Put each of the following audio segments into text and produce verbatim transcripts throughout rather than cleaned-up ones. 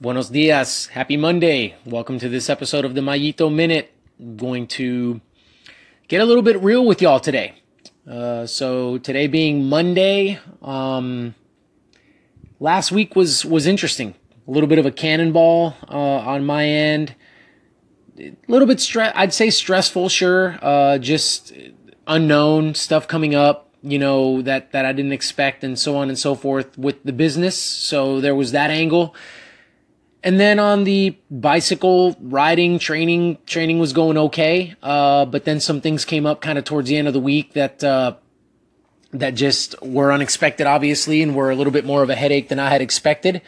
Buenos dias. Happy Monday. Welcome to this episode of the Mayito Minute. I'm going to get a little bit real with y'all today. Uh, so today being Monday, um, last week was, was interesting. A little bit of a cannonball uh, on my end. A little bit, stre- I'd say stressful, sure. Uh, just unknown stuff coming up, you know, that, that I didn't expect and so on and so forth with the business. So there was that angle. And then on the bicycle riding, training, training was going okay. Uh, but then some things came up kind of towards the end of the week that, uh, that just were unexpected, obviously, and were a little bit more of a headache than I had expected.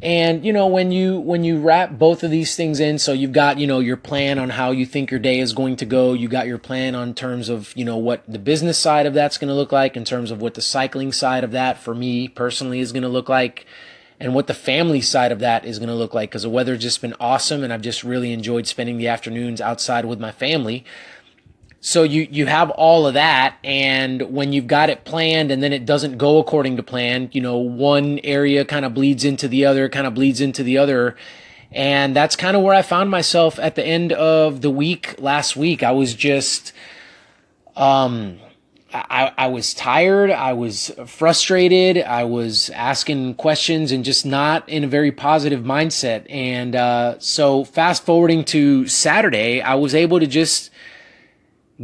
And, you know, when you, when you wrap both of these things in, so you've got, you know, your plan on how you think your day is going to go. You got your plan on terms of, you know, what the business side of that's going to look like, in terms of what the cycling side of that for me personally is going to look like, and what the family side of that is going to look like, because the weather's just been awesome and I've just really enjoyed spending the afternoons outside with my family. So you you have all of that, and when you've got it planned and then it doesn't go according to plan, you know, one area kind of bleeds into the other, kind of bleeds into the other. And that's kind of where I found myself at the end of the week last week. I was just um I, I was tired. I was frustrated. I was asking questions and just not in a very positive mindset. And, uh, so fast forwarding to Saturday, I was able to just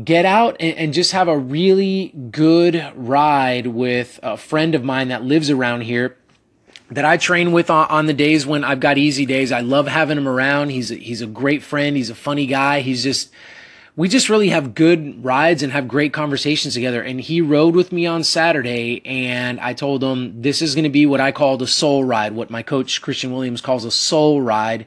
get out and, and just have a really good ride with a friend of mine that lives around here that I train with on, on the days when I've got easy days. I love having him around. He's, a, he's a great friend. He's a funny guy. He's just, We just really have good rides and have great conversations together. And he rode with me on Saturday, and I told him this is going to be what I call the soul ride, what my coach Christian Williams calls a soul ride,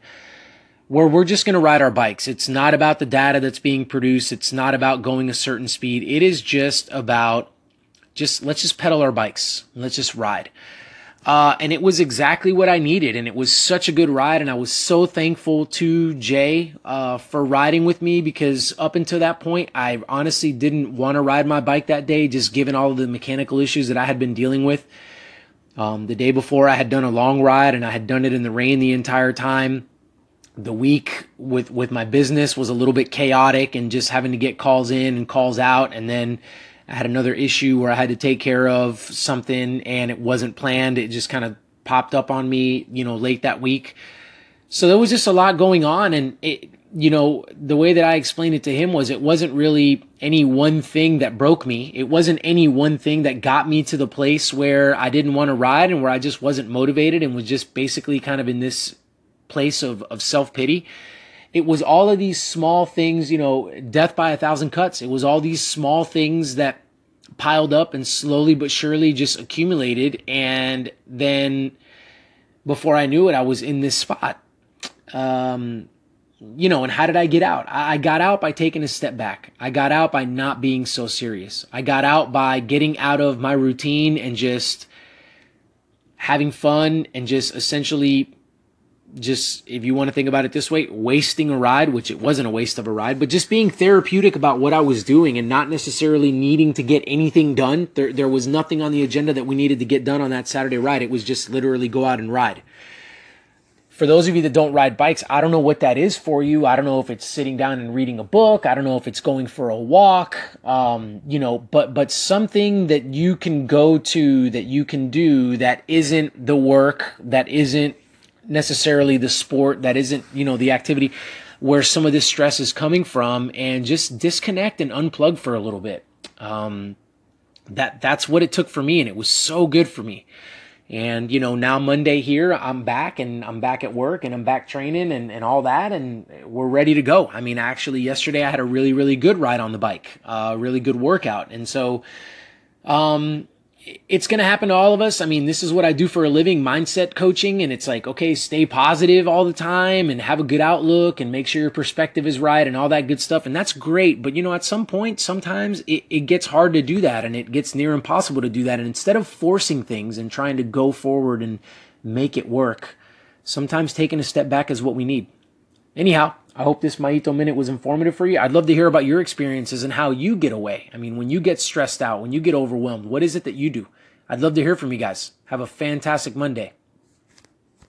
where we're just going to ride our bikes. It's not about the data that's being produced. It's not about going a certain speed. It is just about just let's just pedal our bikes. Let's just ride. Uh, and it was exactly what I needed, and it was such a good ride, and I was so thankful to Jay uh, for riding with me, because up until that point, I honestly didn't want to ride my bike that day, just given all of the mechanical issues that I had been dealing with. Um, the day before, I had done a long ride, and I had done it in the rain the entire time. The week with, with my business was a little bit chaotic, and just having to get calls in and calls out, and then I had another issue where I had to take care of something and it wasn't planned. It just kind of popped up on me, you know, late that week. So there was just a lot going on. And it, you know, the way that I explained it to him was it wasn't really any one thing that broke me. It wasn't any one thing that got me to the place where I didn't want to ride and where I just wasn't motivated and was just basically kind of in this place of, of self-pity. It was all of these small things, you know, death by a thousand cuts. It was all these small things that piled up and slowly but surely just accumulated. And then before I knew it, I was in this spot. Um, you know, and how did I get out? I got out by taking a step back. I got out by not being so serious. I got out by getting out of my routine and just having fun and just essentially just, if you want to think about it this way, wasting a ride, which it wasn't a waste of a ride, but just being therapeutic about what I was doing and not necessarily needing to get anything done. There, there was nothing on the agenda that we needed to get done on that Saturday ride. It was just literally go out and ride. For those of you that don't ride bikes, I don't know what that is for you. I don't know if it's sitting down and reading a book. I don't know if it's going for a walk, um, you know, but, but something that you can go to, that you can do that isn't the work, that isn't necessarily the sport, that isn't, you know, the activity where some of this stress is coming from, and just disconnect and unplug for a little bit. Um, that, that's what it took for me. And it was so good for me. And, you know, now Monday here, I'm back and I'm back at work and I'm back training and, and all that. And we're ready to go. I mean, actually yesterday I had a really, really good ride on the bike, uh, really good workout. And so, um, it's going to happen to all of us. I mean, this is what I do for a living, mindset coaching. And it's like, okay, stay positive all the time and have a good outlook and make sure your perspective is right and all that good stuff. And that's great. But you know, at some point, sometimes it, it gets hard to do that and it gets near impossible to do that. And instead of forcing things and trying to go forward and make it work, sometimes taking a step back is what we need. Anyhow, I hope this Mayito Minute was informative for you. I'd love to hear about your experiences and how you get away. I mean, when you get stressed out, when you get overwhelmed, what is it that you do? I'd love to hear from you guys. Have a fantastic Monday.